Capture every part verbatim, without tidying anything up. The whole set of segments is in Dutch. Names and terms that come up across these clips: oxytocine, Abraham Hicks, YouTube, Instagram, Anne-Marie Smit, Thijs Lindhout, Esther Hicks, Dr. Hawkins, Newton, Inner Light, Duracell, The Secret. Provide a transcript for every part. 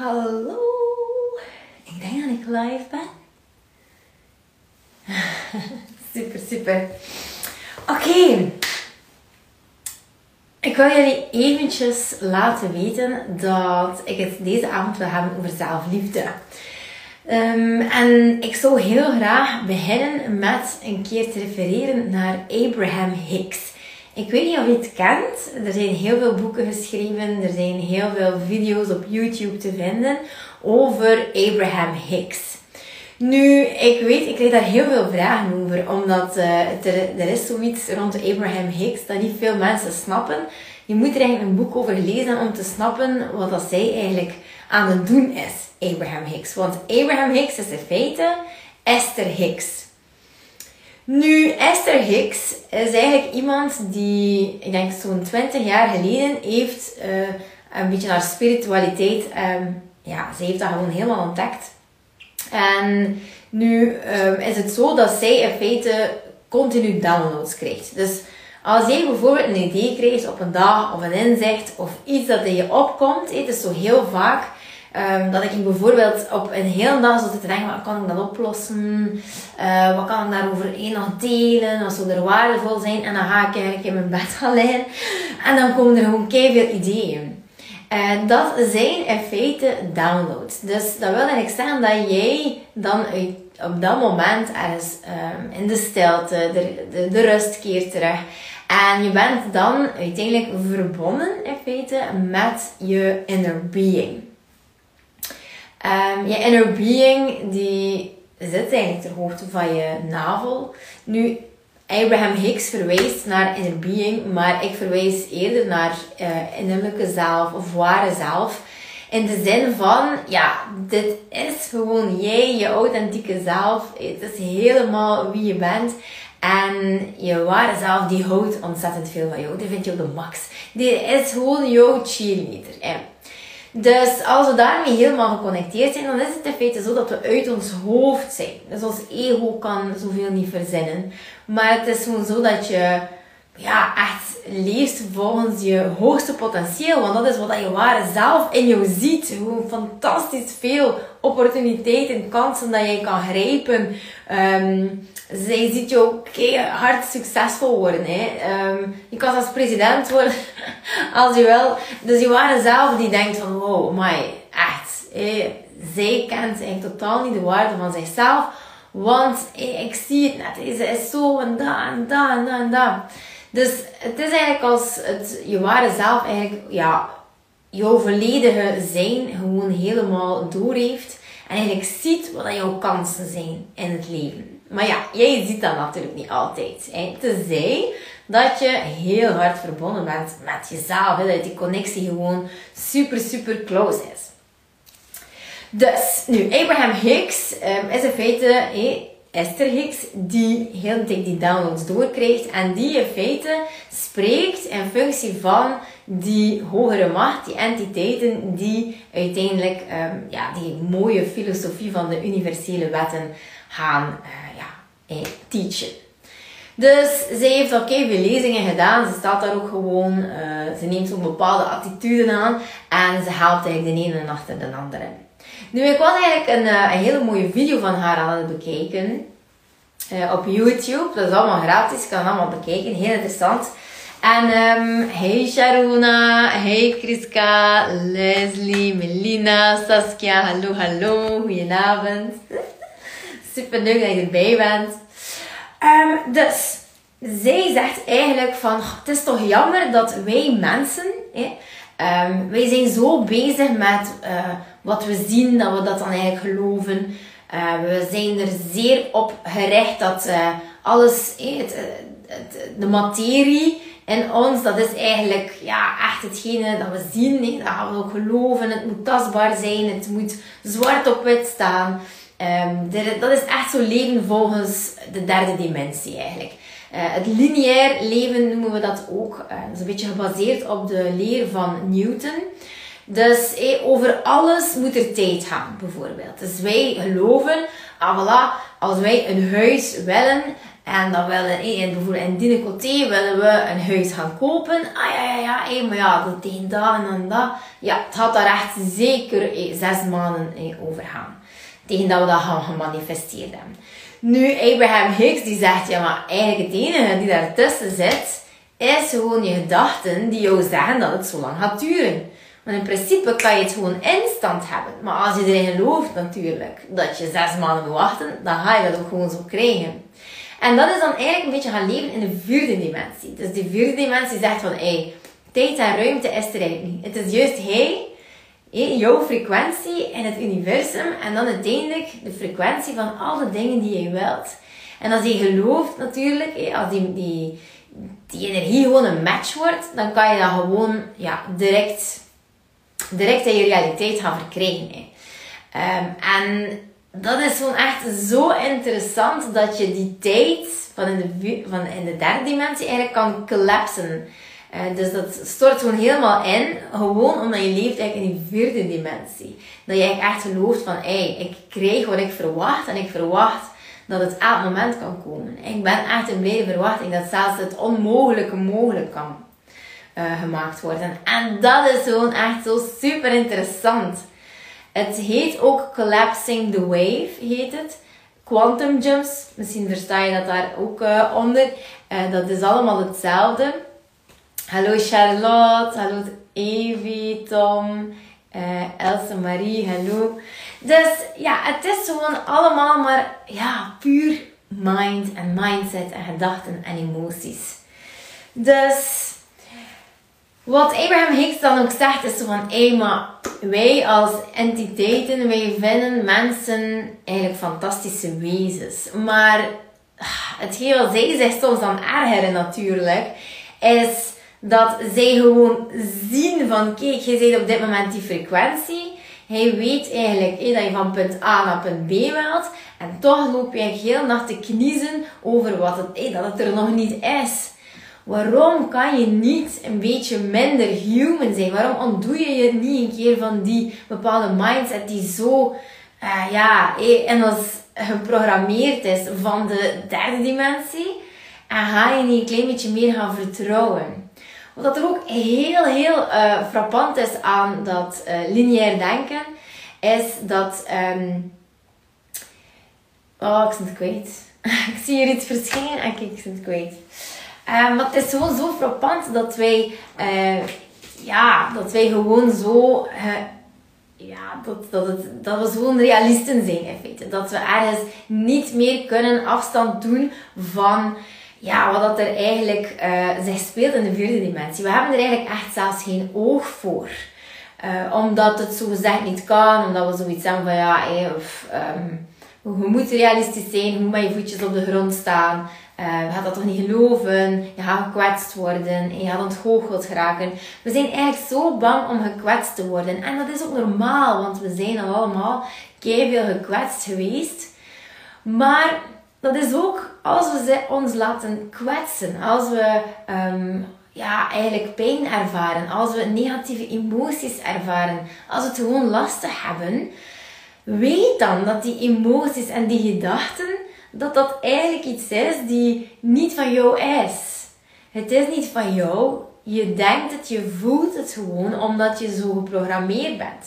Hallo, ik denk dat ik live ben. Super, super. Oké, okay. Ik wil jullie eventjes laten weten dat ik het deze avond wil hebben over zelfliefde. Um, en ik zou heel graag beginnen met een keer te refereren naar Abraham Hicks. Ik weet niet of je het kent, er zijn heel veel boeken geschreven, er zijn heel veel video's op YouTube te vinden over Abraham Hicks. Nu, ik weet, ik krijg daar heel veel vragen over, omdat uh, er, er is zoiets rond Abraham Hicks dat niet veel mensen snappen. Je moet er eigenlijk een boek over lezen om te snappen wat dat zij eigenlijk aan het doen is, Abraham Hicks. Want Abraham Hicks is in feite Esther Hicks. Nu, Esther Hicks is eigenlijk iemand die, ik denk zo'n twintig jaar geleden, heeft uh, een beetje haar spiritualiteit, um, ja, ze heeft dat gewoon helemaal ontdekt. En nu um, is het zo dat zij in feite continu downloads krijgt. Dus als jij bijvoorbeeld een idee krijgt op een dag, of een inzicht, of iets dat in je opkomt, het is zo heel vaak um, dat ik bijvoorbeeld op een hele dag zit te denken, wat kan ik dat oplossen, uh, wat kan ik daarover één nog delen, wat zou er waardevol zijn, en dan ga ik eigenlijk in mijn bed gaan liggen, en dan komen er gewoon keiveel ideeën. En dat zijn in feite downloads. Dus dat wil eigenlijk zeggen dat jij dan op dat moment ergens um, in de stilte, de, de, de rust keert terug. En je bent dan uiteindelijk verbonden in feite met je inner being. Um, je inner being die zit eigenlijk ter hoogte van je navel. Nu, Abraham Hicks verwijst naar inner being, maar ik verwijs eerder naar uh, innerlijke zelf of ware zelf. In de zin van, ja, dit is gewoon jij, je authentieke zelf. Het is helemaal wie je bent. En je ware zelf, die houdt ontzettend veel van jou. Die vindt jou de max. Die is gewoon jouw cheerleader. Eh. Dus als we daarmee helemaal geconnecteerd zijn, dan is het in feite zo dat we uit ons hoofd zijn. Dus ons ego kan zoveel niet verzinnen. Maar het is gewoon zo dat je ja, echt leeft volgens je hoogste potentieel. Want dat is wat je ware zelf in jou ziet. Hoe fantastisch veel opportuniteiten, kansen dat jij kan grijpen. Um, zij ziet jou keihard succesvol worden. Hè. Um, je kan als president worden als je wil. Dus je ware zelf die denkt van wow, my, echt. Eh, zij kent eigenlijk totaal niet de waarde van zichzelf. Want eh, ik zie het net. Ze is zo en dat en dat en dat en dat. Dus het is eigenlijk als het, je ware zelf eigenlijk ja, jouw volledige zijn gewoon helemaal doorheeft. En eigenlijk ziet wat jouw kansen zijn in het leven. Maar ja, jij ziet dat natuurlijk niet altijd. Hè? Tenzij dat je heel hard verbonden bent met jezelf. Hè? Dat die connectie gewoon super, super close is. Dus, nu, Abraham Hicks um, is in feite hey, Esther Hicks die heel de tijd die downloads doorkrijgt. En die in feite spreekt in functie van die hogere macht, die entiteiten die uiteindelijk um, ja, die mooie filosofie van de universele wetten gaan uh, ja, hey, teachen. Dus zij heeft ook heel veel lezingen gedaan. Ze staat daar ook gewoon, uh, ze neemt zo'n bepaalde attitude aan en ze helpt eigenlijk de ene en achter de andere. Nu, ik was eigenlijk een, een hele mooie video van haar aan het bekijken uh, op YouTube. Dat is allemaal gratis, ik kan het allemaal bekijken, heel interessant. En um, hey Sharona, hey Kriska, Leslie, Melina, Saskia, hallo, hallo, goedenavond. Super leuk dat je erbij bent. Um, dus, zij zegt eigenlijk van, het is toch jammer dat wij mensen, eh, um, wij zijn zo bezig met... Uh, wat we zien, dat we dat dan eigenlijk geloven. Uh, we zijn er zeer op gericht dat uh, alles, eh, het, het, de materie in ons, dat is eigenlijk ja, echt hetgene dat we zien. Eh, dat gaan we ook geloven. Het moet tastbaar zijn. Het moet zwart op wit staan. Um, de, dat is echt zo leven volgens de derde dimensie eigenlijk. Uh, het lineair leven noemen we dat ook. Uh, dat is een beetje gebaseerd op de leer van Newton. Dus hé, over alles moet er tijd gaan, bijvoorbeeld. Dus wij geloven, ah voilà, als wij een huis willen, En dan willen, en bijvoorbeeld in Dynecoté willen we een huis gaan kopen. Ah ja, ja, ja, hé, maar ja, dat tegen dat en dan dat. Ja, het had daar echt zeker hé, zes maanden hé, over gaan. Tegen dat we dat gaan gemanifesteerd hebben. Nu, Abraham Hicks die zegt, ja, maar eigenlijk het enige die daartussen zit, is gewoon je gedachten die jou zeggen dat het zo lang gaat duren. Want in principe kan je het gewoon instant hebben. Maar als je erin gelooft natuurlijk, dat je zes maanden moet wachten, dan ga je dat ook gewoon zo krijgen. En dat is dan eigenlijk een beetje gaan leven in de vierde dimensie. Dus die vierde dimensie zegt van, hey, tijd en ruimte is er eigenlijk niet. Het is juist hij, jouw frequentie in het universum. En dan uiteindelijk de frequentie van alle dingen die je wilt. En als je gelooft natuurlijk, als die, die, die energie gewoon een match wordt, dan kan je dat gewoon ja, direct, direct in je realiteit gaan verkrijgen. Um, en... Dat is gewoon echt zo interessant dat je die tijd van in de, van in de derde dimensie eigenlijk kan collapsen. Uh, dus dat stort gewoon helemaal in, gewoon omdat je leeft eigenlijk in die vierde dimensie. Dat je eigenlijk echt gelooft van, hey, ik krijg wat ik verwacht en ik verwacht dat het elk moment kan komen. Ik ben echt in blijde verwachting dat zelfs het onmogelijke mogelijk kan uh, gemaakt worden. En dat is gewoon echt zo super interessant. Het heet ook Collapsing the Wave, heet het. Quantum jumps, misschien versta je dat daar ook uh, onder. Uh, dat is allemaal hetzelfde. Hallo Charlotte, hallo Evie, Tom, uh, Else Marie, hallo. Dus ja, het is gewoon allemaal maar ja, puur mind en mindset en gedachten en emoties. Dus... Wat Abraham Hicks dan ook zegt is van, hé, maar wij als entiteiten, wij vinden mensen eigenlijk fantastische wezens. Maar hetgeen wat zij zich soms aan ergeren natuurlijk, is dat zij gewoon zien van, kijk, jij bent op dit moment die frequentie. Hij weet eigenlijk hé, dat je van punt A naar punt B wilt. En toch loop je heel nacht te kniezen over wat het, hé, dat het er nog niet is. Waarom kan je niet een beetje minder human zijn? Waarom ontdoe je je niet een keer van die bepaalde mindset die zo uh, ja, in ons geprogrammeerd is van de derde dimensie? En ga je niet een klein beetje meer gaan vertrouwen? Wat er ook heel, heel uh, frappant is aan dat uh, lineair denken, is dat... Um... Oh, ik ben het kwijt. Ik zie hier iets verschijnen en kijk, ik ben het kwijt. Um, maar het is gewoon zo frappant dat wij, uh, ja, dat wij gewoon zo, uh, ja, dat, dat, het, dat we gewoon realisten zijn in feite. Dat we ergens niet meer kunnen afstand doen van, ja, wat dat er eigenlijk uh, zich speelt in de vierde dimensie. We hebben er eigenlijk echt zelfs geen oog voor. Uh, omdat het zogezegd niet kan, omdat we zoiets hebben van, ja, hey, of, um, je moet realistisch zijn, je moet met je voetjes op de grond staan. Uh, je gaat dat toch niet geloven, je gaat gekwetst worden en je gaat ontgoocheld geraken. We zijn eigenlijk zo bang om gekwetst te worden. En dat is ook normaal, want we zijn al allemaal keiveel gekwetst geweest. Maar dat is ook als we ze ons laten kwetsen, als we um, ja, eigenlijk pijn ervaren, als we negatieve emoties ervaren, als we het gewoon lastig hebben. Weet dan dat die emoties en die gedachten... dat dat eigenlijk iets is die niet van jou is. Het is niet van jou. Je denkt het, je voelt het gewoon omdat je zo geprogrammeerd bent.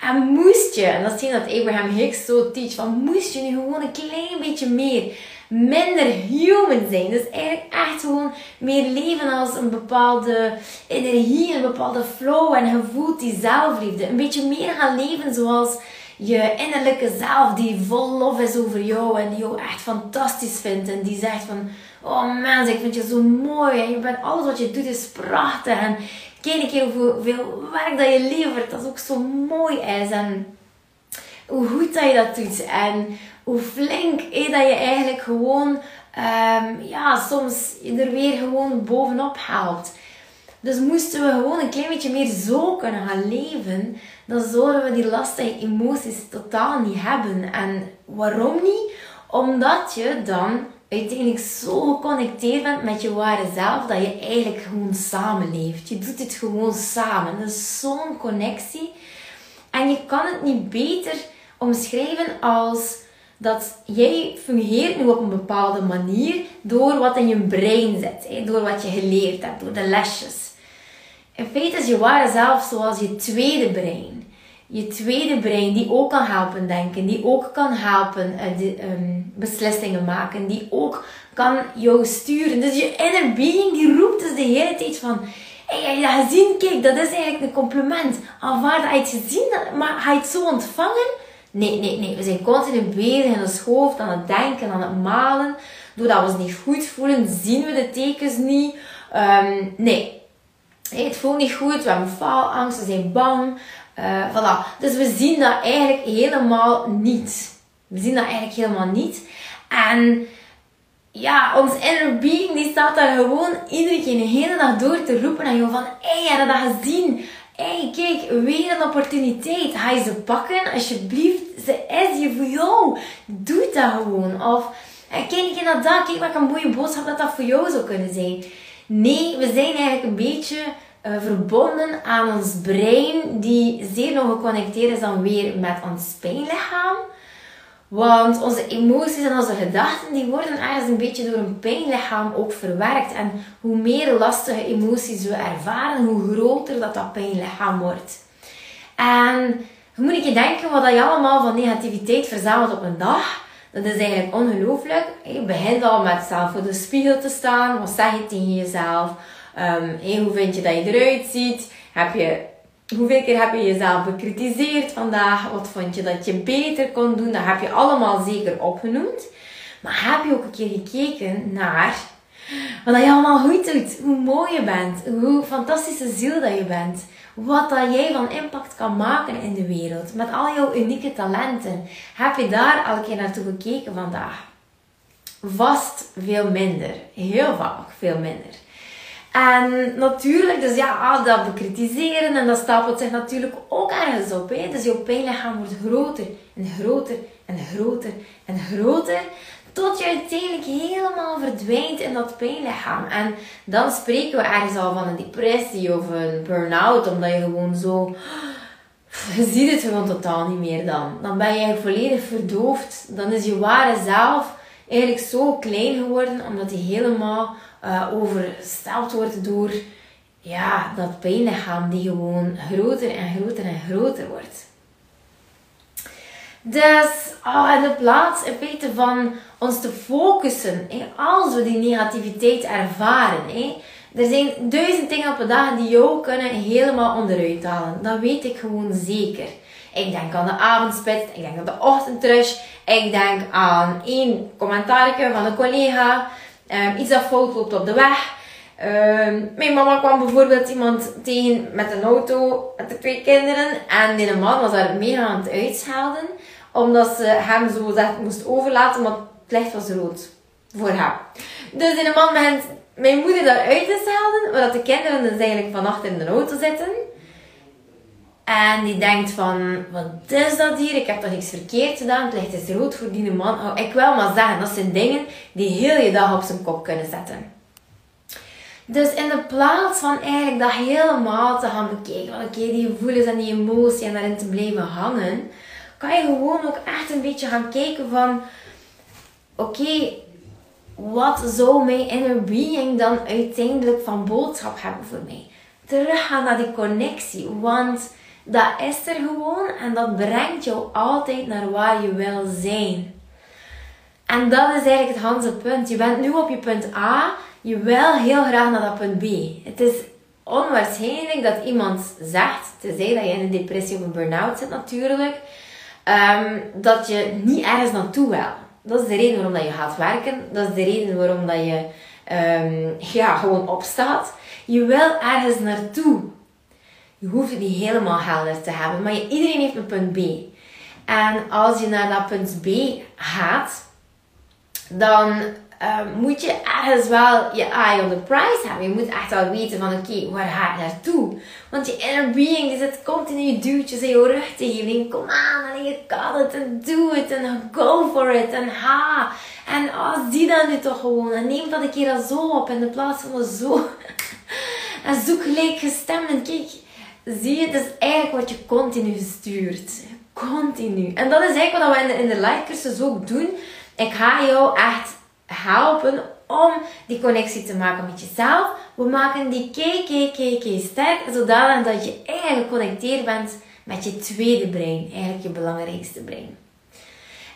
En moest je, en dat is hetgeen dat Abraham Hicks zo teach, van moest je nu gewoon een klein beetje meer, minder human zijn. Dus eigenlijk echt gewoon meer leven als een bepaalde energie, een bepaalde flow en je voelt die zelfliefde. Een beetje meer gaan leven zoals... je innerlijke zelf die vol lof is over jou en die jou echt fantastisch vindt. En die zegt van, oh mens, ik vind je zo mooi. En je bent, alles wat je doet is prachtig. En kijk een keer hoeveel werk dat je levert, dat ook zo mooi is. En hoe goed dat je dat doet. En hoe flink eh, dat je eigenlijk gewoon, um, ja, soms er weer gewoon bovenop haalt. Dus moesten we gewoon een klein beetje meer zo kunnen gaan leven, dan zouden we die lastige emoties totaal niet hebben. En waarom niet? Omdat je dan uiteindelijk zo geconnecteerd bent met je ware zelf, dat je eigenlijk gewoon samenleeft. Je doet het gewoon samen. Dat is zo'n connectie. En je kan het niet beter omschrijven als dat jij fungeert nu op een bepaalde manier door wat in je brein zit, door wat je geleerd hebt, door de lesjes. In feite is je ware zelf zoals je tweede brein. Je tweede brein die ook kan helpen denken, die ook kan helpen beslissingen maken, die ook kan jou sturen. Dus je inner being die roept dus de hele tijd van... En heb je dat gezien? Kijk, dat is eigenlijk een compliment. Alvaard, heb je het gezien? Maar ga je het zo ontvangen? Nee, nee, nee. We zijn continu bezig in ons hoofd, aan het denken, aan het malen. Doordat we ons niet goed voelen, zien we de tekens niet. Um, nee. Hey, het voelt niet goed, we hebben faalangst, we zijn bang. Uh, voilà. Dus we zien dat eigenlijk helemaal niet. We zien dat eigenlijk helemaal niet. En... ja, ons inner being die staat daar gewoon iedere keer de hele dag door te roepen aan jou van hé, hey, heb je dat gezien? Hé, hey, kijk, weer een opportuniteit. Ga je ze pakken? Alsjeblieft, ze is hier voor jou. Doe dat gewoon. Of, kijk niet naar dat, kijk wat een mooie boodschap dat dat voor jou zou kunnen zijn. Nee, we zijn eigenlijk een beetje uh, verbonden aan ons brein die zeer nog geconnecteerd is dan weer met ons pijnlichaam. Want onze emoties en onze gedachten die worden ergens een beetje door een pijnlichaam ook verwerkt. En hoe meer lastige emoties we ervaren, hoe groter dat, dat pijnlichaam wordt. En moet ik je denken wat je allemaal van negativiteit verzamelt op een dag. Dat is eigenlijk ongelooflijk. Je begint al met zelf voor de spiegel te staan. Wat zeg je tegen jezelf? Um, hoe vind je dat je eruit ziet? Heb je... Hoeveel keer heb je jezelf bekritiseerd vandaag? Wat vond je dat je beter kon doen? Dat heb je allemaal zeker opgenoemd. Maar heb je ook een keer gekeken naar wat je allemaal goed doet? Hoe mooi je bent. Hoe fantastische ziel dat je bent. Wat dat jij van impact kan maken in de wereld. Met al jouw unieke talenten. Heb je daar elke keer naartoe gekeken vandaag? Vast veel minder. Heel vaak veel minder. En natuurlijk, dus ja, dat bekritiseren en dat stapelt zich natuurlijk ook ergens op. Hè? Dus jouw pijnlichaam wordt groter en groter en groter en groter. Tot je uiteindelijk helemaal verdwijnt in dat pijnlichaam. En dan spreken we ergens al van een depressie of een burn-out. Omdat je gewoon zo... Je ziet het gewoon totaal niet meer dan. Dan ben je volledig verdoofd. Dan is je ware zelf eigenlijk zo klein geworden. Omdat hij helemaal... Uh, oversteld wordt door ja, dat pijnlichaam die gewoon groter en groter en groter wordt. Dus oh, in de plaats in feite van ons te focussen, eh, als we die negativiteit ervaren. Eh, er zijn duizend dingen op een dag die jou kunnen helemaal onderuit halen. Dat weet ik gewoon zeker. Ik denk aan de avondspits, ik denk aan de ochtendrush, ik denk aan één commentaarje van een collega... Um, iets dat fout loopt op de weg. Um, mijn mama kwam bijvoorbeeld iemand tegen met een auto met de twee kinderen. En die man was daar mega aan het uitschelden. Omdat ze hem zo zegt moest overlaten, want het licht was rood. Voor hem. Dus die man begint mijn moeder daar uit te schelden. Omdat de kinderen dus eigenlijk vannacht in de auto zitten. En die denkt van, wat is dat hier? Ik heb toch niks verkeerd gedaan? Het licht is rood voor die man. Oh, ik wil maar zeggen, dat zijn dingen die heel je dag op zijn kop kunnen zetten. Dus in de plaats van eigenlijk dat helemaal te gaan bekijken, van oké, die gevoelens en die emotie en daarin te blijven hangen, kan je gewoon ook echt een beetje gaan kijken van, oké, wat zou mijn inner being dan uiteindelijk van boodschap hebben voor mij? Teruggaan naar die connectie, want... dat is er gewoon en dat brengt jou altijd naar waar je wil zijn. En dat is eigenlijk het hele punt. Je bent nu op je punt A, je wil heel graag naar dat punt B. Het is onwaarschijnlijk dat iemand zegt, tenzij dat je in een depressie of een burn-out zit natuurlijk, um, dat je niet ergens naartoe wil. Dat is de reden waarom dat je gaat werken, dat is de reden waarom dat je um, ja, gewoon opstaat. Je wil ergens naartoe. Je hoeft het niet helemaal helder te hebben, maar je, iedereen heeft een punt B. En als je naar dat punt B gaat, dan uh, moet je ergens wel je eye on the prize hebben. Je moet echt wel weten van oké, okay, waar ga ik naartoe? Want je inner being die zit continu duwtjes in je rug te geven. Kom aan, je kan het en doe het en go for it en ha. En oh, zie dat nu toch gewoon en neem dat een keer al zo op in de plaats van zo. En zoek gelijk gestemd en kijk. Zie je, dat is eigenlijk wat je continu stuurt. Continu. En dat is eigenlijk wat we in de, de Light cursus ook doen. Ik ga jou echt helpen om die connectie te maken met jezelf. We maken die K K K K sterk, zodanig dat je eigenlijk geconnecteerd bent met je tweede brein. Eigenlijk je belangrijkste brein.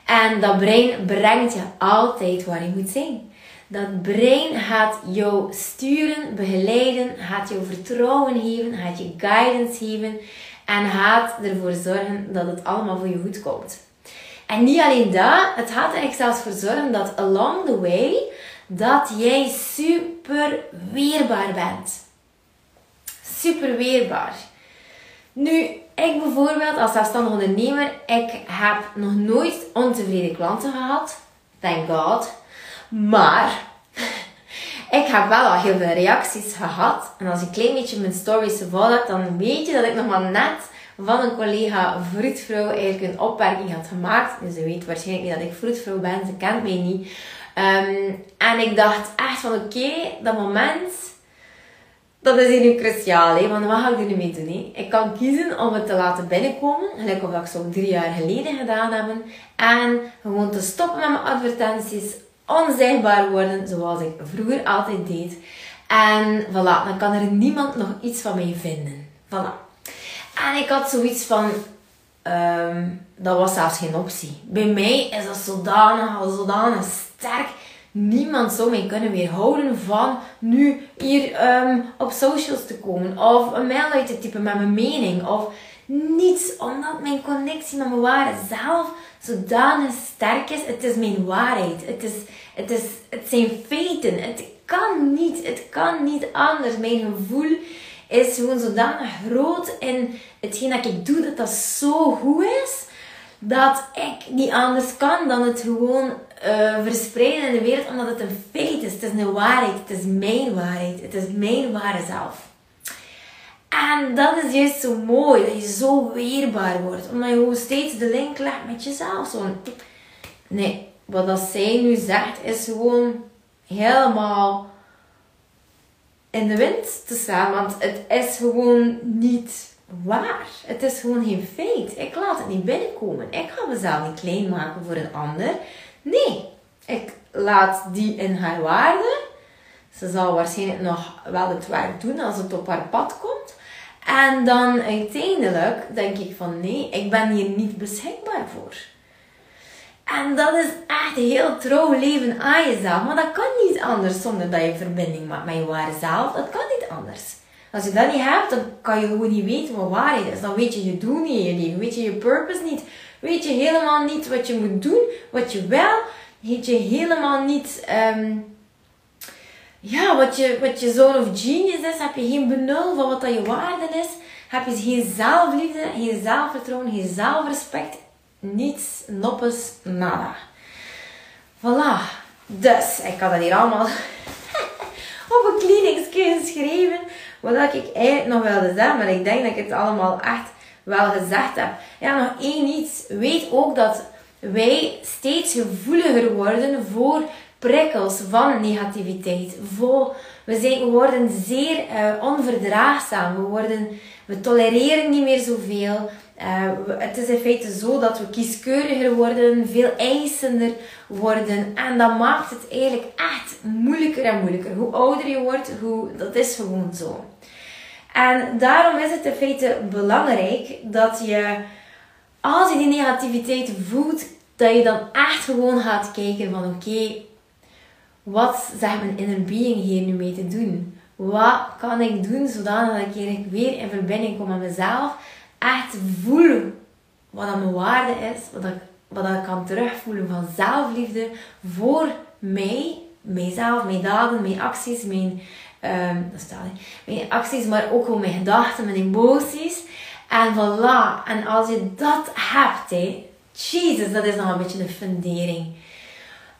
En dat brein brengt je altijd waar je moet zijn. Dat brein gaat jou sturen, begeleiden, gaat jou vertrouwen geven, gaat je guidance geven en gaat ervoor zorgen dat het allemaal voor je goed komt. En niet alleen dat, het gaat er echt zelfs voor zorgen dat along the way, dat jij super weerbaar bent. Super weerbaar. Nu, ik bijvoorbeeld als zelfstandig ondernemer, ik heb nog nooit ontevreden klanten gehad. Thank God. Maar, ik heb wel al heel veel reacties gehad. En als je een klein beetje mijn stories gevolgd hebt, dan weet je dat ik nog maar net van een collega vroedvrouw eigenlijk een opmerking had gemaakt. Dus ze weet waarschijnlijk niet dat ik vroedvrouw ben, ze kent mij niet. Um, en ik dacht echt van oké, okay, dat moment, dat is hier nu cruciaal. Hè? Want wat ga ik er nu mee doen? Hè? Ik kan kiezen om het te laten binnenkomen, gelijk of dat ik ze ook drie jaar geleden gedaan heb. En gewoon te stoppen met mijn advertenties, onzichtbaar worden, zoals ik vroeger altijd deed. En voilà, dan kan er niemand nog iets van mij vinden. Voilà. En ik had zoiets van, um, dat was zelfs geen optie. Bij mij is dat zodanig, zodanig sterk. Niemand zou mij kunnen weerhouden van nu hier um, op socials te komen. Of een mail uit te typen met mijn mening. Of niets, omdat mijn connectie met mijn ware zelf zodanig sterk is. Het is mijn waarheid. Het, is, het, is, het zijn feiten. Het kan niet. Het kan niet anders. Mijn gevoel is gewoon zodanig groot in hetgeen dat ik doe, dat dat zo goed is, dat ik niet anders kan dan het gewoon uh, verspreiden in de wereld, omdat het een feit is. Het is een waarheid. Het is mijn waarheid. Het is mijn ware zelf. En dat is juist zo mooi, dat je zo weerbaar wordt, omdat je gewoon steeds de link legt met jezelf. Zo nee, wat dat zij nu zegt, is gewoon helemaal in de wind te staan, want het is gewoon niet waar. Het is gewoon geen feit. Ik laat het niet binnenkomen. Ik ga mezelf niet klein maken voor een ander. Nee, ik laat die in haar waarde. Ze zal waarschijnlijk nog wel het werk doen als het op haar pad komt. En dan uiteindelijk denk ik van nee, ik ben hier niet beschikbaar voor. En dat is echt heel trouw leven aan jezelf. Maar dat kan niet anders zonder dat je verbinding maakt met je ware zelf. Dat kan niet anders. Als je dat niet hebt, dan kan je gewoon niet weten wat waarheid is. Dan weet je je doel niet in je leven. Weet je je purpose niet. Weet je helemaal niet wat je moet doen. Wat je wel. Weet je helemaal niet... Um, ja, wat je, wat je zoon of genius is. Heb je geen benul van wat dat je waarde is. Heb je geen zelfliefde. Geen zelfvertrouwen. Geen zelfrespect. Niets, noppes, nada. Voilà. Dus, ik had dat hier allemaal op een kleenexje geschreven. Wat ik eigenlijk nog wilde zeggen. Maar ik denk dat ik het allemaal echt wel gezegd heb. Ja, nog één iets. Weet ook dat wij steeds gevoeliger worden voor prikkels van negativiteit. Voor, we, zijn, we worden zeer uh, onverdraagzaam. We, worden, we tolereren niet meer zoveel. Uh, het is in feite zo dat we kieskeuriger worden, veel eisender worden. En dat maakt het eigenlijk echt moeilijker en moeilijker. Hoe ouder je wordt, hoe, dat is gewoon zo. En daarom is het in feite belangrijk dat je, als je die negativiteit voelt, dat je dan echt gewoon gaat kijken van oké, okay, wat zegt mijn inner being hier nu mee te doen? Wat kan ik doen zodat ik hier weer in verbinding kom met mezelf? Echt voelen wat dat mijn waarde is, wat ik, wat ik kan terugvoelen van zelfliefde voor mij, mijzelf, mijn daden, mijn acties, mijn, um, dat staat, mijn acties, maar ook gewoon mijn gedachten, mijn emoties. En voilà, en als je dat hebt, hé, Jesus, dat is nog een beetje de fundering.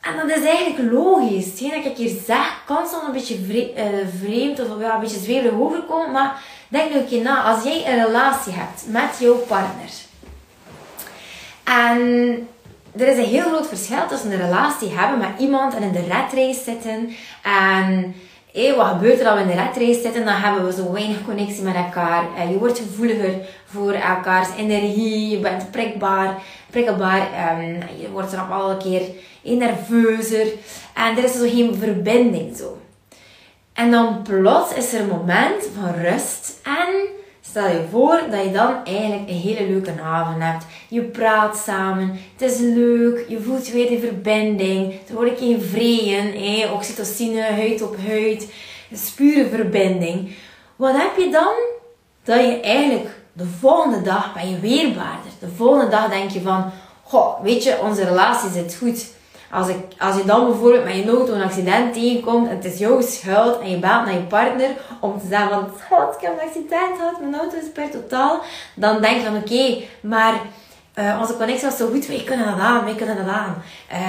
En dat is eigenlijk logisch. Hetgeen dat ik hier zeg, kan soms een beetje vreemd, uh, vreemd of ja, een beetje zweverig overkomen, maar denk nu een keer na, als jij een relatie hebt met jouw partner. En er is een heel groot verschil tussen een relatie hebben met iemand en in de red race zitten en Hey, wat gebeurt er als we in de red race zitten? Dan hebben we zo weinig connectie met elkaar. Uh, je wordt gevoeliger voor elkaars energie. Je bent prikbaar. prikkelbaar. Um, je wordt er op alle keer nerveuzer. En er is zo geen verbinding. Zo. En dan plots is er een moment van rust. En stel je voor dat je dan eigenlijk een hele leuke avond hebt. Je praat samen. Het is leuk. Je voelt weer die verbinding. Er wordt een keer vreden. Eh, oxytocine, huid op huid. Dat is pure verbinding. Wat heb je dan? Dat je eigenlijk de volgende dag ben je weerbaarder. De volgende dag denk je van... Goh, weet je, onze relatie zit goed. Als, ik, als je dan bijvoorbeeld met je auto een accident tegenkomt... En het is jouw schuld en je belt naar je partner... Om te zeggen van... God, ik heb een accident gehad. Mijn auto is per totaal. Dan denk je van... Oké, okay, maar uh, onze connectie was zo goed. Wij kunnen dat aan, wij kunnen dat aan.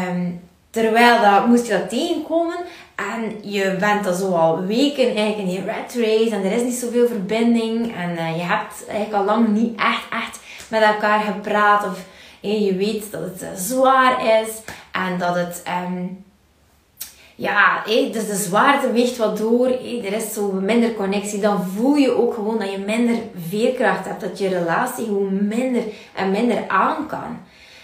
Um, terwijl dat, moest je dat tegenkomen... En je bent al zo al weken eigenlijk in die rat race en er is niet zoveel verbinding. En uh, je hebt eigenlijk al lang niet echt, echt met elkaar gepraat. Of hey, je weet dat het uh, zwaar is en dat het, um, ja, hey, dus de zwaarte weegt wat door. Hey, er is zo minder connectie. Dan voel je ook gewoon dat je minder veerkracht hebt. Dat je relatie gewoon minder en minder aan kan.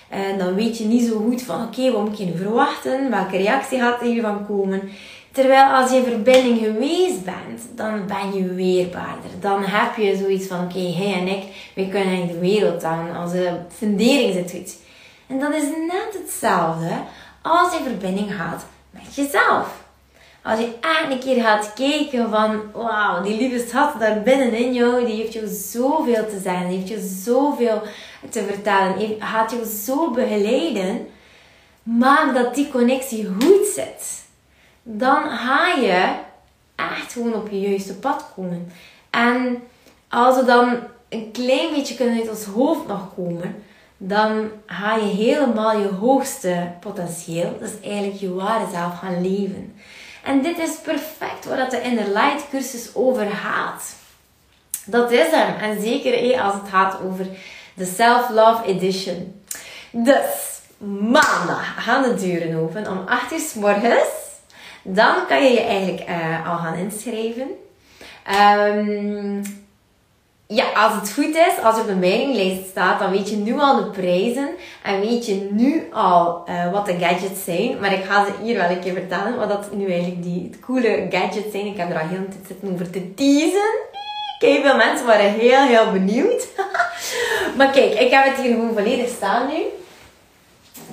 En dan weet je niet zo goed van, oké, okay, wat moet je nu verwachten? Welke reactie gaat er hiervan komen? Terwijl als je in verbinding geweest bent, dan ben je weerbaarder. Dan heb je zoiets van, oké, okay, hij en ik, we kunnen in de wereld aan. Onze fundering zit goed. En dat is net hetzelfde als je verbinding gaat met jezelf. Als je echt een keer gaat kijken van, wauw, die lieve schat daar binnenin jou, die heeft jou zoveel te zeggen, die heeft jou zoveel te vertellen, die gaat jou zo begeleiden, maar dat die connectie goed zit. Dan ga je echt gewoon op je juiste pad komen. En als we dan een klein beetje kunnen uit ons hoofd nog komen, dan ga je helemaal je hoogste potentieel, dat is eigenlijk je ware zelf, gaan leven. En dit is perfect waar de Inner Light cursus over gaat. Dat is hem. En zeker als het gaat over de Self-Love Edition. Dus, maandag gaan de deuren open om acht uur 's morgens. Dan kan je je eigenlijk uh, al gaan inschrijven. Um, ja, als het goed is, als je op de mailinglijst staat, dan weet je nu al de prijzen. En weet je nu al uh, wat de gadgets zijn. Maar ik ga ze hier wel een keer vertellen, wat dat nu eigenlijk die coole gadgets zijn. Ik heb er al heel een tijd zitten over te teasen. Kijk, veel mensen waren heel, heel benieuwd. Maar kijk, ik heb het hier gewoon volledig staan nu.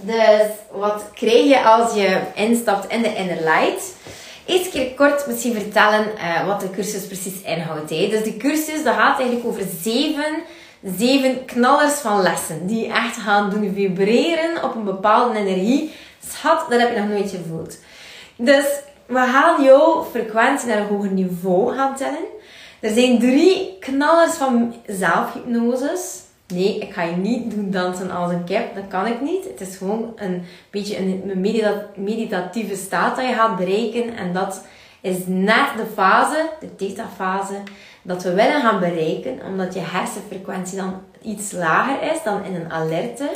Dus wat krijg je als je instapt in de Inner Light? Eerst keer kort misschien vertellen uh, wat de cursus precies inhoudt. Hè. Dus de cursus dat gaat eigenlijk over zeven, zeven knallers van lessen. Die echt gaan doen vibreren op een bepaalde energie. Schat, dat heb je nog nooit gevoeld. Dus we gaan jouw frequentie naar een hoger niveau gaan tellen. Er zijn drie knallers van zelfhypnoses. Nee, ik ga je niet doen dansen als een kip. Dat kan ik niet. Het is gewoon een beetje een medita- meditatieve staat dat je gaat bereiken. En dat is net de fase, de theta-fase, dat we willen gaan bereiken. Omdat je hersenfrequentie dan iets lager is dan in een alerte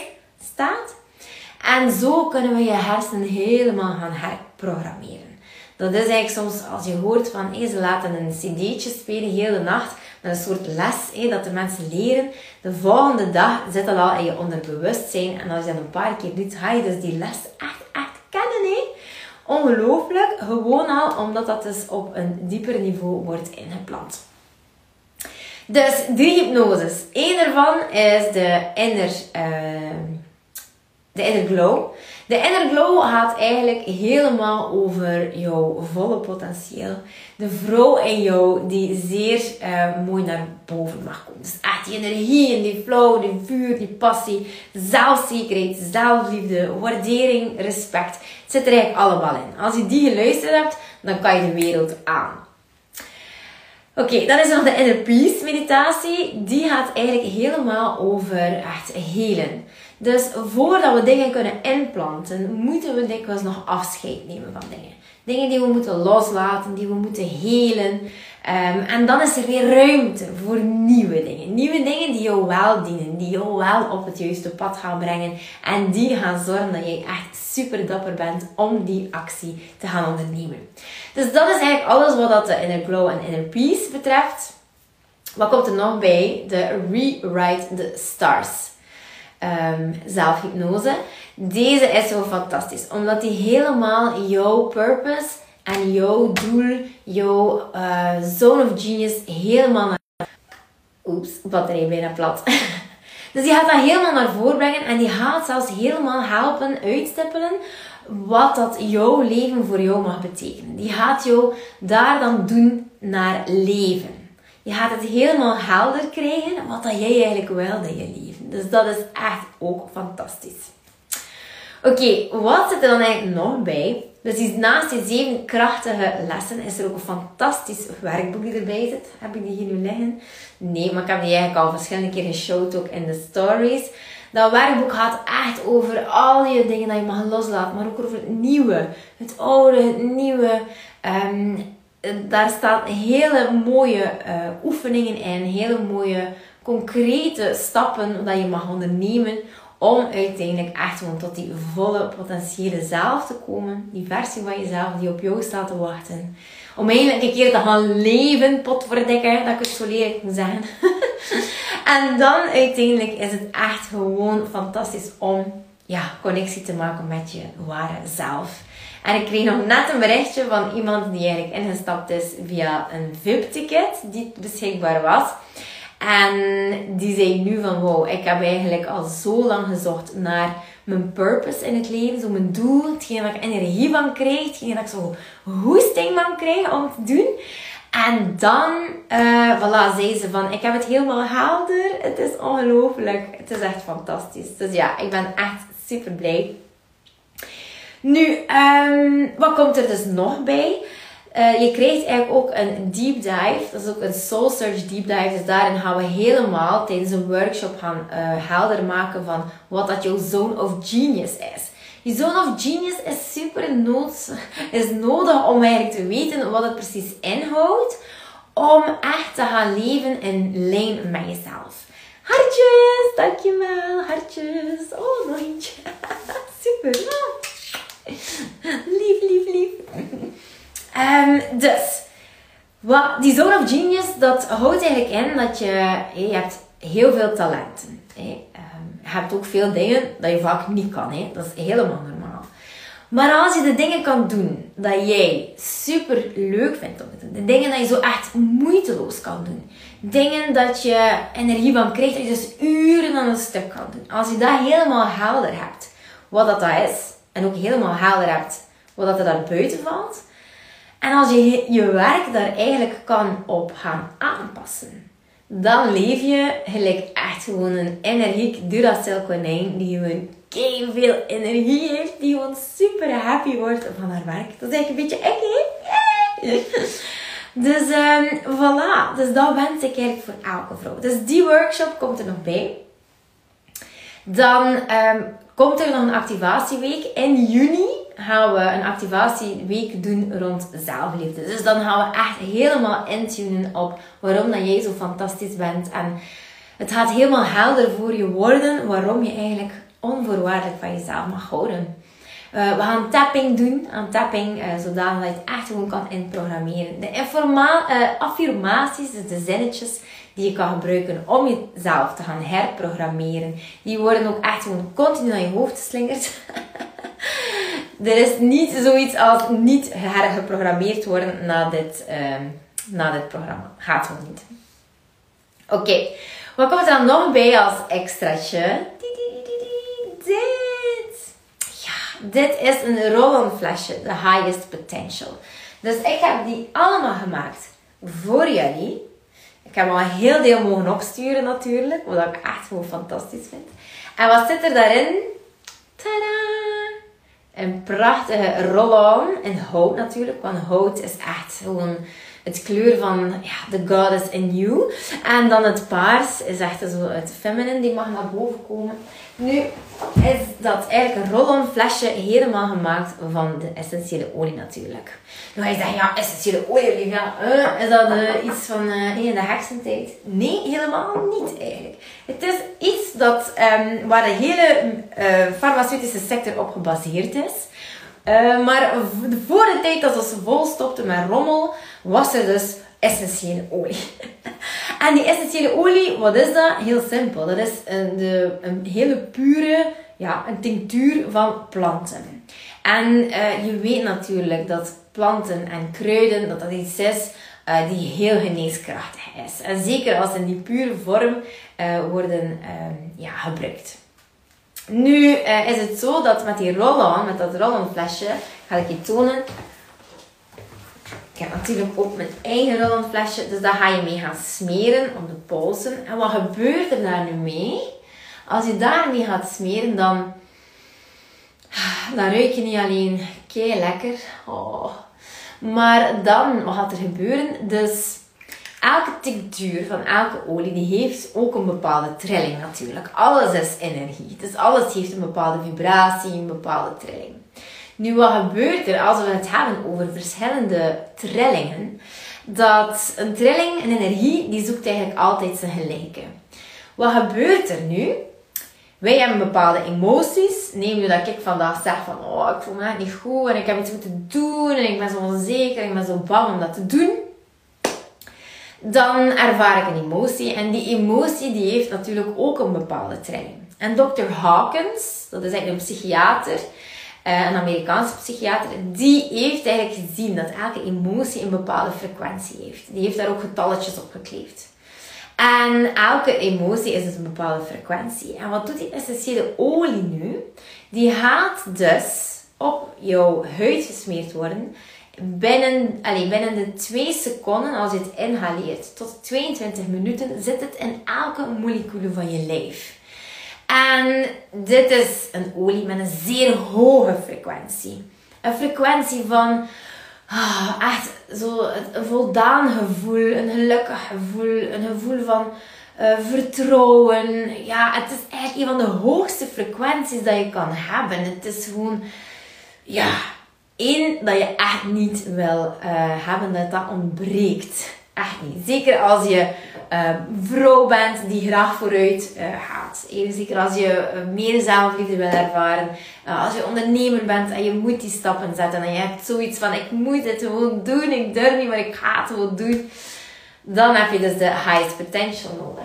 staat. En zo kunnen we je hersenen helemaal gaan herprogrammeren. Dat is eigenlijk soms als je hoort van, hé, ze laten een cd'tje spelen heel de nacht. Met een soort les hé, dat de mensen leren. De volgende dag zit dat al in je onderbewustzijn. En als je dat een paar keer doet, ga je dus die les echt, echt kennen. Hé. Ongelooflijk. Gewoon al omdat dat dus op een dieper niveau wordt ingeplant. Dus drie hypnoses. Eén daarvan is de inner, uh, de inner glow. De Inner Glow gaat eigenlijk helemaal over jouw volle potentieel. De vrouw in jou die zeer uh, mooi naar boven mag komen. Dus echt die energie en die flow, die vuur, die passie, zelfzekerheid, zelfliefde, waardering, respect. Het zit er eigenlijk allemaal in. Als je die geluisterd hebt, dan kan je de wereld aan. Oké, okay, dan is er nog de Inner Peace meditatie. Die gaat eigenlijk helemaal over echt helen. Dus voordat we dingen kunnen inplanten, moeten we dikwijls nog afscheid nemen van dingen. Dingen die we moeten loslaten, die we moeten helen. Um, en dan is er weer ruimte voor nieuwe dingen. Nieuwe dingen die jou wel dienen. Die jou wel op het juiste pad gaan brengen. En die gaan zorgen dat jij echt super dapper bent om die actie te gaan ondernemen. Dus dat is eigenlijk alles wat dat de inner glow en inner peace betreft. Wat komt er nog bij? De Rewrite the Stars. Um, zelfhypnose. Deze is zo fantastisch. Omdat die helemaal jouw purpose en jouw doel, jouw uh, zone of genius helemaal naar... Oeps, batterij bijna plat. Dus die gaat dat helemaal naar voren brengen en die gaat zelfs helemaal helpen uitstippelen wat dat jouw leven voor jou mag betekenen. Die gaat jou daar dan doen naar leven. Je gaat het helemaal helder krijgen wat dat jij eigenlijk wil in je leven. Dus dat is echt ook fantastisch. Oké, okay, wat zit er dan eigenlijk nog bij? Dus naast die zeven krachtige lessen is er ook een fantastisch werkboek die erbij zit. Heb ik die hier nu liggen? Nee, maar ik heb die eigenlijk al verschillende keer geshowd, ook in de stories. Dat werkboek gaat echt over al je dingen dat je mag loslaten, maar ook over het nieuwe, het oude, het nieuwe. Um, daar staan hele mooie uh, oefeningen in, hele mooie concrete stappen dat je mag ondernemen om uiteindelijk echt gewoon tot die volle potentiële zelf te komen. Die versie van jezelf die op jou staat te wachten. Om eindelijk een keer te gaan leven, potverdikker, dat ik het zo leren kan zeggen. En dan uiteindelijk is het echt gewoon fantastisch om ja, connectie te maken met je ware zelf. En ik kreeg nog net een berichtje van iemand die eigenlijk ingestapt is via een V I P-ticket die beschikbaar was. En die zei nu van wow, ik heb eigenlijk al zo lang gezocht naar mijn purpose in het leven. Zo mijn doel, hetgeen dat ik energie van krijg, hetgeen dat ik zo hoesting van krijg om te doen. En dan, uh, voilà, zei ze van ik heb het helemaal helder. Het is ongelooflijk. Het is echt fantastisch. Dus ja, ik ben echt super blij. Nu, um, wat komt er dus nog bij? Uh, je krijgt eigenlijk ook een deep dive. Dat is ook een soul search deep dive. Dus daarin gaan we helemaal tijdens een workshop gaan uh, helder maken van wat dat jouw zone of genius is. Je zone of genius is super nood, is nodig om eigenlijk te weten wat het precies inhoudt. Om echt te gaan leven in lijn met jezelf. Hartjes, dankjewel. Hartjes. Oh, nog eentje. Super. Lief, lief, lief. Um, dus, wat, die zone of genius, dat houdt eigenlijk in dat je, je hebt heel veel talenten. Je hebt ook veel dingen dat je vaak niet kan. Dat is helemaal normaal. Maar als je de dingen kan doen dat jij super leuk vindt om te doen. De dingen dat je zo echt moeiteloos kan doen. Dingen dat je energie van krijgt, dat je dus uren aan een stuk kan doen. Als je dat helemaal helder hebt, wat dat is. En ook helemaal helder hebt wat er daar buiten valt. En als je je werk daar eigenlijk kan op gaan aanpassen. Dan leef je gelijk echt gewoon een energiek Duracell konijn. Die gewoon keihard veel energie heeft. Die gewoon super happy wordt van haar werk. Dat is eigenlijk een beetje ekkie. Dus um, voilà. Dus dat wens ik eigenlijk voor elke vrouw. Dus die workshop komt er nog bij. Dan... Um, Komt er nog een activatieweek. In juni gaan we een activatieweek doen rond zelfliefde. Dus dan gaan we echt helemaal intunen op waarom dat jij zo fantastisch bent. En het gaat helemaal helder voor je worden waarom je eigenlijk onvoorwaardelijk van jezelf mag houden. Uh, we gaan tapping doen. Aan tapping, uh, zodat je het echt gewoon kan inprogrammeren. De informa- uh, affirmaties, dus de zinnetjes... die je kan gebruiken om jezelf te gaan herprogrammeren. Die worden ook echt gewoon continu aan je hoofd geslingerd. Er is niet zoiets als niet hergeprogrammeerd worden na dit, uh, na dit programma. Gaat gewoon niet. Oké, okay. Wat komt er dan nog bij als extraatje? Dit! Ja, dit is een roll-on flesje. The highest potential. Dus ik heb die allemaal gemaakt voor jullie. Ik heb al een heel deel mogen opsturen natuurlijk, wat ik echt gewoon fantastisch vind. En wat zit er daarin? Tadaa! Een prachtige roll-on in hout natuurlijk, want hout is echt gewoon het kleur van ja, the goddess in you. En dan het paars is echt zo het feminine, die mag naar boven komen. Nu is dat eigenlijk een roll-on flesje helemaal gemaakt van de essentiële olie natuurlijk. Nu ga je zeggen, ja, essentiële olie, ja, uh, is dat uh, iets van uh, in de heksentijd? Nee, helemaal niet eigenlijk. Het is iets dat, um, waar de hele uh, farmaceutische sector op gebaseerd is. Uh, maar voor de tijd dat ze vol stopten met rommel, was er dus essentiële olie. En die essentiële olie, wat is dat? Heel simpel. Dat is een, de, een hele pure ja, een tinctuur van planten. En uh, je weet natuurlijk dat planten en kruiden, dat dat iets is uh, die heel geneeskrachtig is. En zeker als in die pure vorm uh, worden um, ja, gebruikt. Nu uh, is het zo dat met die roll-on, met dat roll-on flesje, ga ik je tonen. Ik heb natuurlijk ook mijn eigen roll-on flesje, dus daar ga je mee gaan smeren op de polsen. En wat gebeurt er daar nu mee? Als je daarmee gaat smeren, dan, dan ruik je niet alleen kei lekker, oh. Maar dan, wat gaat er gebeuren? Dus elke tinctuur van elke olie, die heeft ook een bepaalde trilling natuurlijk. Alles is energie. Dus alles heeft een bepaalde vibratie, een bepaalde trilling. Nu, wat gebeurt er als we het hebben over verschillende trillingen? Dat een trilling, een energie, die zoekt eigenlijk altijd zijn gelijke. Wat gebeurt er nu? Wij hebben bepaalde emoties. Neem nu dat ik vandaag zeg van, oh, ik voel me echt niet goed en ik heb iets moeten doen en ik ben zo onzeker en ik ben zo bang om dat te doen. Dan ervaar ik een emotie en die emotie die heeft natuurlijk ook een bepaalde trilling. En dokter Hawkins, dat is eigenlijk een psychiater, een Amerikaanse psychiater, die heeft eigenlijk gezien dat elke emotie een bepaalde frequentie heeft. Die heeft daar ook getalletjes op gekleefd. En elke emotie is dus een bepaalde frequentie. En wat doet die essentiële olie nu? Die gaat dus op jouw huid gesmeerd worden binnen, allez, binnen de twee seconden als je het inhaleert. Tot tweeëntwintig minuten zit het in elke molecule van je lijf. En dit is een olie met een zeer hoge frequentie. Een frequentie van oh, echt zo een voldaan gevoel, een gelukkig gevoel, een gevoel van uh, vertrouwen. Ja, het is eigenlijk een van de hoogste frequenties dat je kan hebben. Het is gewoon, ja, één dat je echt niet wil uh, hebben, dat dat ontbreekt. Echt niet. Zeker als je uh, vrouw bent die graag vooruit uh, gaat. Even zeker als je uh, meer zelfliefde wil ervaren. Uh, als je ondernemer bent en je moet die stappen zetten. En je hebt zoiets van, ik moet dit gewoon doen. Ik durf niet, maar ik ga het gewoon doen. Dan heb je dus de highest potential nodig.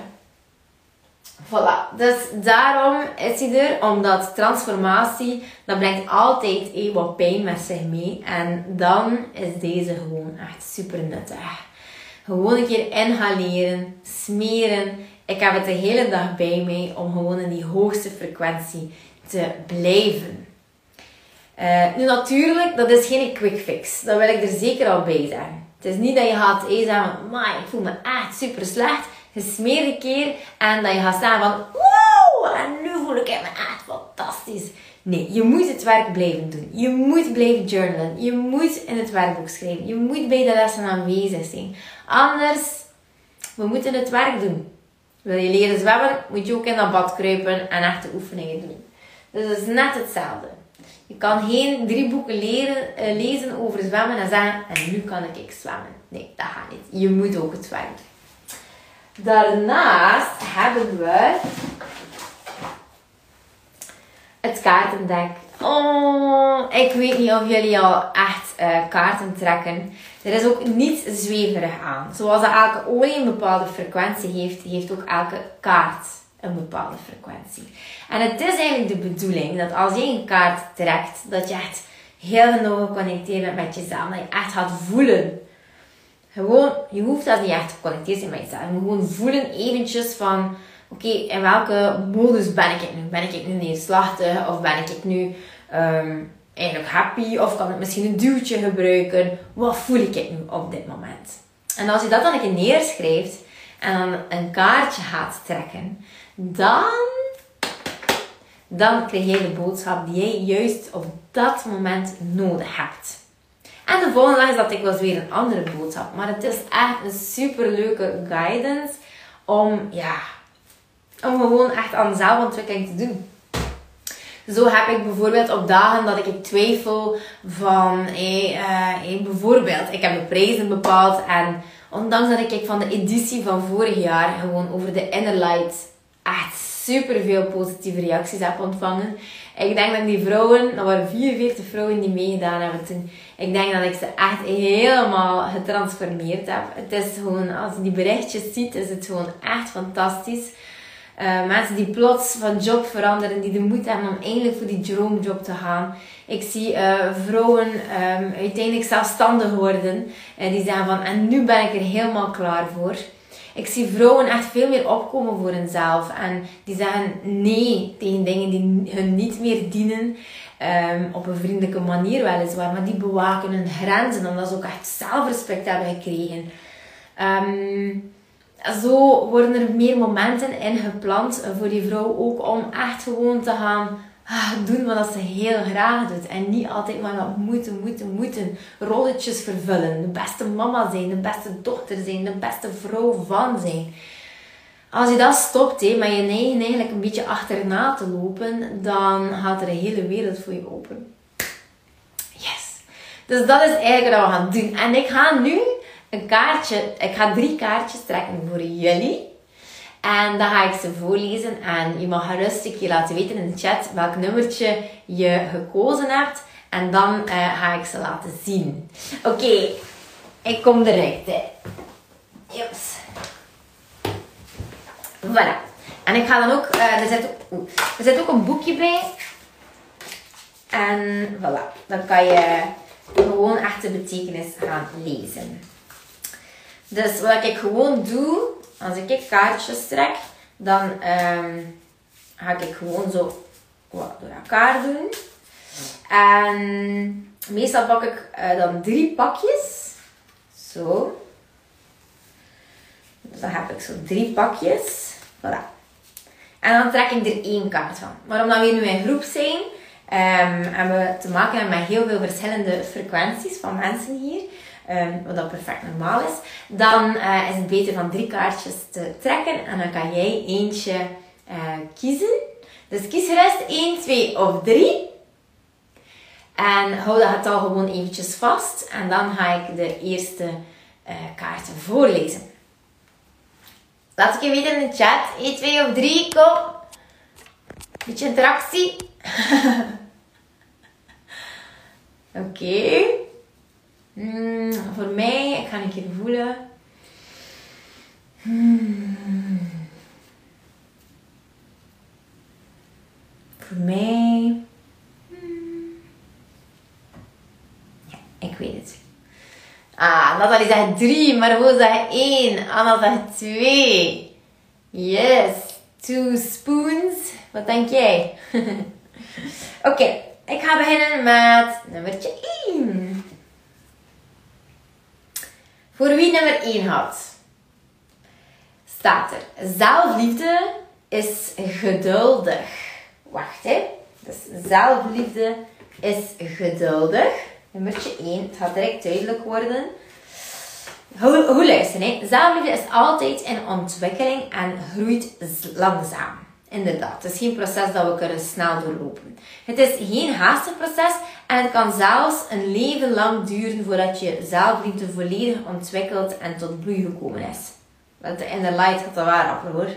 Voilà. Dus daarom is hij er. Omdat transformatie, dat brengt altijd even wat pijn met zich mee. En dan is deze gewoon echt super nuttig. Gewoon een keer inhaleren, smeren. Ik heb het de hele dag bij mij om gewoon in die hoogste frequentie te blijven. Uh, nu natuurlijk, dat is geen quick fix. Dat wil ik er zeker al bij zijn. Het is niet dat je gaat eens zeggen, maar ik voel me echt super slecht. Je smeert een keer en dat je gaat staan van, wow, en nu voel ik me echt fantastisch. Nee, je moet het werk blijven doen. Je moet blijven journalen. Je moet in het werkboek schrijven. Je moet bij de lessen aanwezig zijn. Anders, we moeten het werk doen. Wil je leren zwemmen, moet je ook in dat bad kruipen en echte oefeningen doen. Dus het is net hetzelfde. Je kan geen drie boeken leren, uh, lezen over zwemmen en zeggen, en nu kan ik, ik zwemmen. Nee, dat gaat niet. Je moet ook het werk doen. Daarnaast hebben we het kaartendek. Oh, ik weet niet of jullie al echt uh, kaarten trekken. Er is ook niets zweverig aan. Zoals elke olie een bepaalde frequentie heeft, heeft ook elke kaart een bepaalde frequentie. En het is eigenlijk de bedoeling dat als je een kaart trekt, dat je echt heel nauw geconnecteerd bent met jezelf. Dat je echt gaat voelen. Gewoon, je hoeft dat niet echt te connecteren zijn met jezelf. Je moet gewoon voelen eventjes van, oké, okay, in welke modus ben ik nu? Ben ik nu neerslachtig? Of ben ik nu um, eigenlijk happy? Of kan ik misschien een duwtje gebruiken? Wat voel ik nu op dit moment? En als je dat dan een keer neerschrijft en dan een kaartje gaat trekken, dan, dan krijg je de boodschap die jij juist op dat moment nodig hebt. En de volgende dag is dat dikwijls weer een andere boodschap. Maar het is echt een superleuke guidance om, ja, om gewoon echt aan zelfontwikkeling te doen. Zo heb ik bijvoorbeeld op dagen dat ik twijfel van, hey, uh, hey, bijvoorbeeld, ik heb de prijzen bepaald en ondanks dat ik van de editie van vorig jaar gewoon over de Inner Light echt superveel positieve reacties heb ontvangen. Ik denk dat die vrouwen, er waren vierenveertig vrouwen die meegedaan hebben toen. Ik denk dat ik ze echt helemaal getransformeerd heb. Het is gewoon, als je die berichtjes ziet, is het gewoon echt fantastisch. Uh, mensen die plots van job veranderen, die de moed hebben om eindelijk voor die droomjob te gaan. Ik zie uh, vrouwen um, uiteindelijk zelfstandig worden. Uh, die zeggen van, en nu ben ik er helemaal klaar voor. Ik zie vrouwen echt veel meer opkomen voor hunzelf. En die zeggen nee tegen dingen die hun niet meer dienen. Um, op een vriendelijke manier weliswaar. Maar die bewaken hun grenzen, omdat ze ook echt zelfrespect hebben gekregen. Um, Zo worden er meer momenten ingeplant voor die vrouw ook om echt gewoon te gaan doen wat ze heel graag doet. En niet altijd maar dat moeten, moeten, moeten. Rolletjes vervullen. De beste mama zijn, de beste dochter zijn, de beste vrouw van zijn. Als je dat stopt, hé, met je eigen eigenlijk een beetje achterna te lopen, dan gaat er een hele wereld voor je open. Yes! Dus dat is eigenlijk wat we gaan doen. En ik ga nu... Een kaartje, ik ga drie kaartjes trekken voor jullie. En dan ga ik ze voorlezen. En je mag gerust een keer laten weten in de chat welk nummertje je gekozen hebt. En dan uh, ga ik ze laten zien. Oké, okay. Ik kom eruit. Hè. Jops. Voilà. En ik ga dan ook, uh, er, zit, oe, er zit ook een boekje bij. En voilà, dan kan je gewoon echt de betekenis gaan lezen. Dus wat ik gewoon doe, als ik kaartjes trek, dan um, ga ik gewoon zo wat door elkaar doen. En meestal pak ik uh, dan drie pakjes. Zo. Dus dan heb ik zo drie pakjes. Voilà. En dan trek ik er één kaart van. Maar omdat we nu in groep zijn, um, hebben we te maken hebben met heel veel verschillende frequenties van mensen hier. Um, wat dat perfect normaal is, dan uh, is het beter van drie kaartjes te trekken en dan kan jij eentje uh, kiezen. Dus kies gerust één, twee of drie. En hou dat getal gewoon eventjes vast en dan ga ik de eerste uh, kaart voorlezen. Laat ik je weten in de chat. één, twee of drie, kom! Beetje interactie. Oké. Okay. Mm, voor mij, ik ga een keer voelen. Mm. Voor mij. Mm. Ja, ik weet het. Ah, Nathalie zegt drie, Margot zegt één, Anna zegt twee. Yes, two spoons. Wat denk jij? Oké, okay, ik ga beginnen met nummertje één. Voor wie nummer één had, staat er. Zelfliefde is geduldig. Wacht hè. Dus zelfliefde is geduldig. Nummertje één. Het gaat direct duidelijk worden. Goed, goed luisteren hè. Zelfliefde is altijd in ontwikkeling en groeit langzaam. Inderdaad. Het is geen proces dat we kunnen snel doorlopen. Het is geen haastig proces en het kan zelfs een leven lang duren voordat je zelfliefde volledig ontwikkeld en tot bloei gekomen is. Want de Inner Light gaat dat waar af, hoor.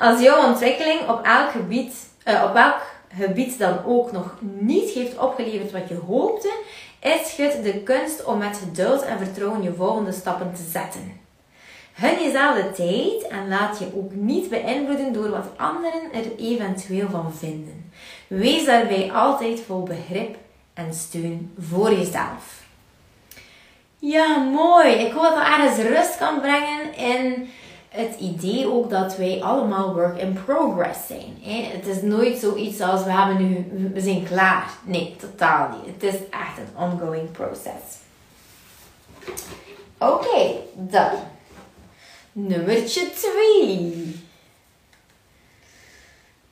Als jouw ontwikkeling op elk gebied, eh, op welk gebied dan ook nog niet heeft opgeleverd wat je hoopte, is het de kunst om met geduld en vertrouwen je volgende stappen te zetten. Gun jezelf de tijd en laat je ook niet beïnvloeden door wat anderen er eventueel van vinden. Wees daarbij altijd vol begrip en steun voor jezelf. Ja, mooi. Ik hoop dat dat ergens rust kan brengen in het idee ook dat wij allemaal work in progress zijn. Het is nooit zoiets als we hebben nu, we zijn klaar. Nee, totaal niet. Het is echt een ongoing process. Oké, okay, dan. Nummertje twee.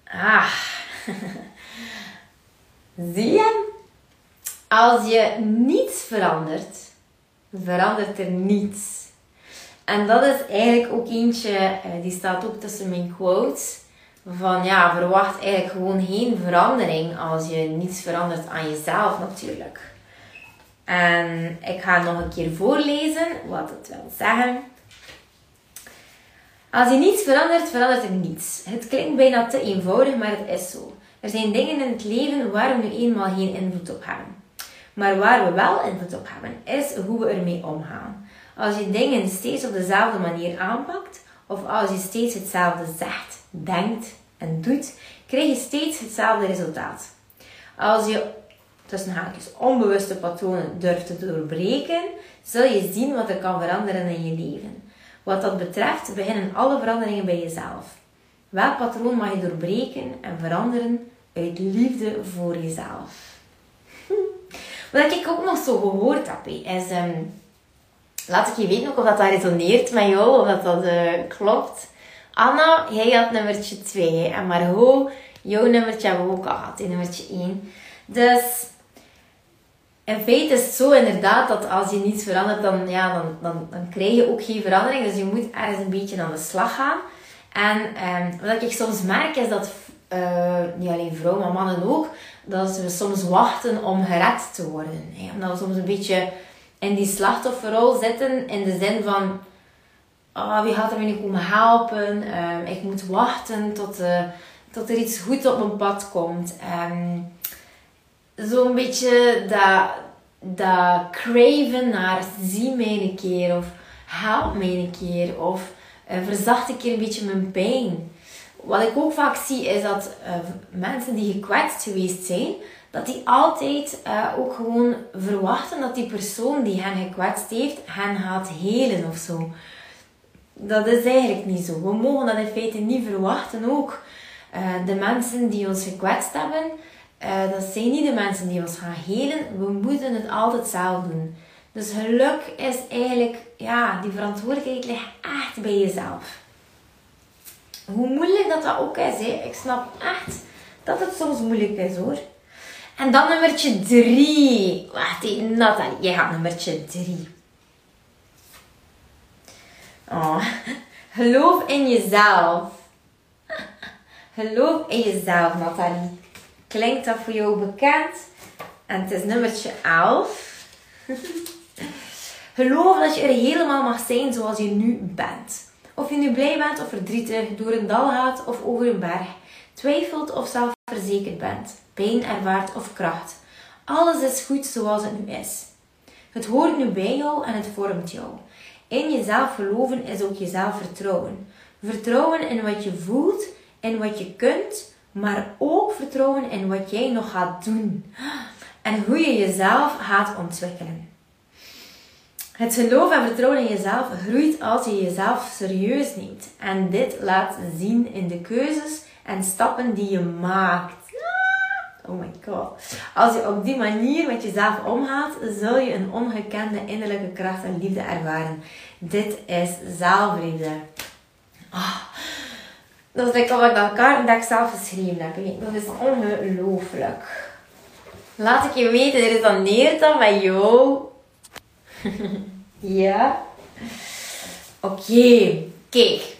Ah. Zie je? als je niets verandert, verandert er niets. En dat is eigenlijk ook eentje, die staat ook tussen mijn quotes, van ja, verwacht eigenlijk gewoon geen verandering als je niets verandert aan jezelf natuurlijk. En ik ga nog een keer voorlezen wat het wil zeggen. Als je niets verandert, verandert er niets. Het klinkt bijna te eenvoudig, maar het is zo. Er zijn dingen in het leven waar we nu eenmaal geen invloed op hebben. Maar waar we wel invloed op hebben, is hoe we ermee omgaan. Als je dingen steeds op dezelfde manier aanpakt, of als je steeds hetzelfde zegt, denkt en doet, krijg je steeds hetzelfde resultaat. Als je tussen haakjes onbewuste patronen durft te doorbreken, zul je zien wat er kan veranderen in je leven. Wat dat betreft beginnen alle veranderingen bij jezelf. Welk patroon mag je doorbreken en veranderen uit liefde voor jezelf? Hm. Wat ik ook nog zo gehoord heb, is... Um, laat ik je weten ook of dat, dat resoneert met jou, of dat dat uh, klopt. Anna, jij had nummertje twee. En Margot, jouw nummertje hebben we ook al gehad, nummertje één. Dus... in feite is het zo inderdaad dat als je niets verandert, dan, ja, dan, dan, dan krijg je ook geen verandering. Dus je moet ergens een beetje aan de slag gaan. En eh, wat ik soms merk is dat, uh, niet alleen vrouwen, maar mannen ook, dat we soms wachten om gered te worden. Hè? Omdat we soms een beetje in die slachtofferrol zitten, in de zin van, oh, wie gaat er me nu komen helpen? Um, ik moet wachten tot, uh, tot er iets goeds op mijn pad komt. Um, Zo'n beetje dat, dat craven naar zie mij een keer, of help mij een keer, of uh, verzacht een keer een beetje mijn pijn. Wat ik ook vaak zie is dat uh, mensen die gekwetst geweest zijn, dat die altijd uh, ook gewoon verwachten dat die persoon die hen gekwetst heeft, hen gaat helen of zo. Dat is eigenlijk niet zo. We mogen dat in feite niet verwachten ook. Uh, de mensen die ons gekwetst hebben... Uh, dat zijn niet de mensen die ons gaan helen. We moeten het altijd zelf doen. Dus geluk is eigenlijk... ja, die verantwoordelijkheid ligt echt bij jezelf. Hoe moeilijk dat dat ook is. Hè? Ik snap echt dat het soms moeilijk is, hoor. En dan nummertje drie. Wacht, Nathalie, jij gaat nummertje drie. Oh. Geloof in jezelf. Geloof in jezelf, Nathalie. Klinkt dat voor jou bekend? En het is nummertje elf. Geloof dat je er helemaal mag zijn zoals je nu bent. Of je nu blij bent of verdrietig, door een dal gaat of over een berg. Twijfelt of zelfverzekerd bent. Pijn ervaart of kracht. Alles is goed zoals het nu is. Het hoort nu bij jou en het vormt jou. In jezelf geloven is ook jezelf vertrouwen. Vertrouwen in wat je voelt, in wat je kunt... maar ook vertrouwen in wat jij nog gaat doen. En hoe je jezelf gaat ontwikkelen. Het geloof en vertrouwen in jezelf groeit als je jezelf serieus neemt. En dit laat zien in de keuzes en stappen die je maakt. Oh my god. Als je op die manier met jezelf omgaat, zul je een ongekende innerlijke kracht en liefde ervaren. Dit is zelfliefde. Oh. Dat is wat ik dat kaart dat ik zelf geschreven heb. Dat is ongelooflijk. Laat ik je weten, resoneert dat met jou? Ja? Oké. Okay. Kijk.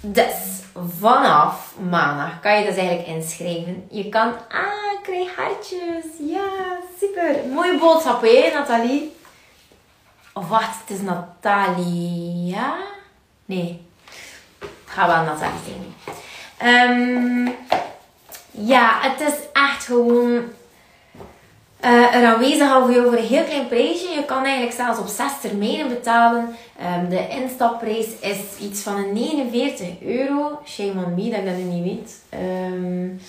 Dus, vanaf maandag kan je dus eigenlijk inschrijven. Je kan... Ah, krijg hartjes. Ja, super. Mooie boodschap, hè, Nathalie? Of wacht, het is Natalia? Nee. Ga wel dat zeggen. Um, ja, het is echt gewoon uh, er aanwezig al voor jou voor een heel klein prijsje. Je kan eigenlijk zelfs op zes termijnen betalen. Um, de instapprijs is iets van een negenenveertig euro. Shame on me dat ik dat nu niet weet. Um,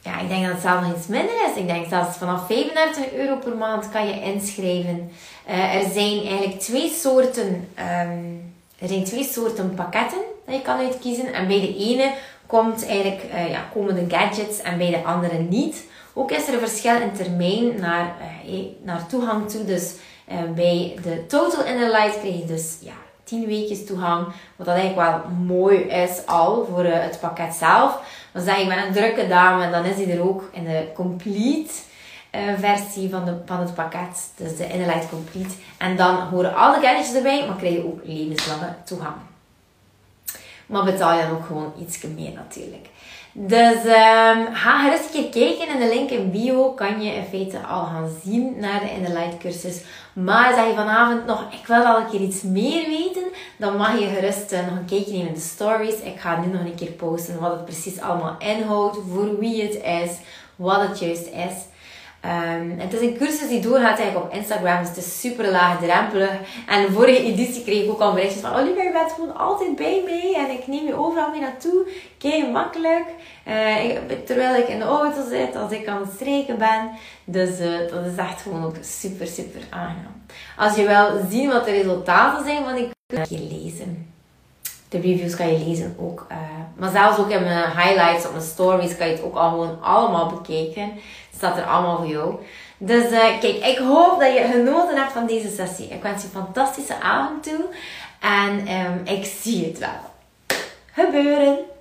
ja, ik denk dat het zelfs nog iets minder is. Ik denk zelfs vanaf vijfendertig euro per maand kan je inschrijven. Uh, er zijn eigenlijk twee soorten... Um, er zijn twee soorten pakketten dat je kan uitkiezen. En bij de ene komt eigenlijk, uh, ja, komen de gadgets en bij de andere niet. Ook is er een verschil in termijn naar, uh, naar toegang toe. Dus uh, bij de Total Inner Light krijg je dus ja, tien weekjes toegang. Wat dat eigenlijk wel mooi is al voor uh, het pakket zelf. Dan zeg ik, ik ben een drukke dame en dan is die er ook in de Complete. versie van, de, van het pakket. Dus de Inner Light Complete. En dan horen al de gadgets erbij, maar krijg je ook levenslange toegang. Maar betaal je dan ook gewoon iets meer natuurlijk. Dus um, ga gerust een keer kijken. In de link in bio kan je in feite al gaan zien naar de Inner Light cursus. Maar zeg je vanavond nog, ik wil al een keer iets meer weten, dan mag je gerust uh, nog een kijkje nemen in de stories. Ik ga nu nog een keer posten wat het precies allemaal inhoudt, voor wie het is, wat het juist is. Um, het is een cursus die doorgaat eigenlijk op Instagram, dus het is super laagdrempelig. En de vorige editie kreeg ik ook al berichtjes van, Oliver, je bent gewoon altijd bij mij en ik neem je overal mee naartoe. Kei makkelijk, uh, ik, terwijl ik in de auto zit, als ik aan het strijken ben. Dus uh, dat is echt gewoon ook super, super aangenaam. Als je wil zien wat de resultaten zijn van die cursus, kan je lezen. De reviews kan je lezen ook. Uh, maar zelfs ook in mijn highlights, op mijn stories, kan je het ook al gewoon allemaal bekijken. Het staat er allemaal voor jou. Dus uh, kijk, ik hoop dat je genoten hebt van deze sessie. Ik wens je een fantastische avond toe. En um, ik zie het wel gebeuren.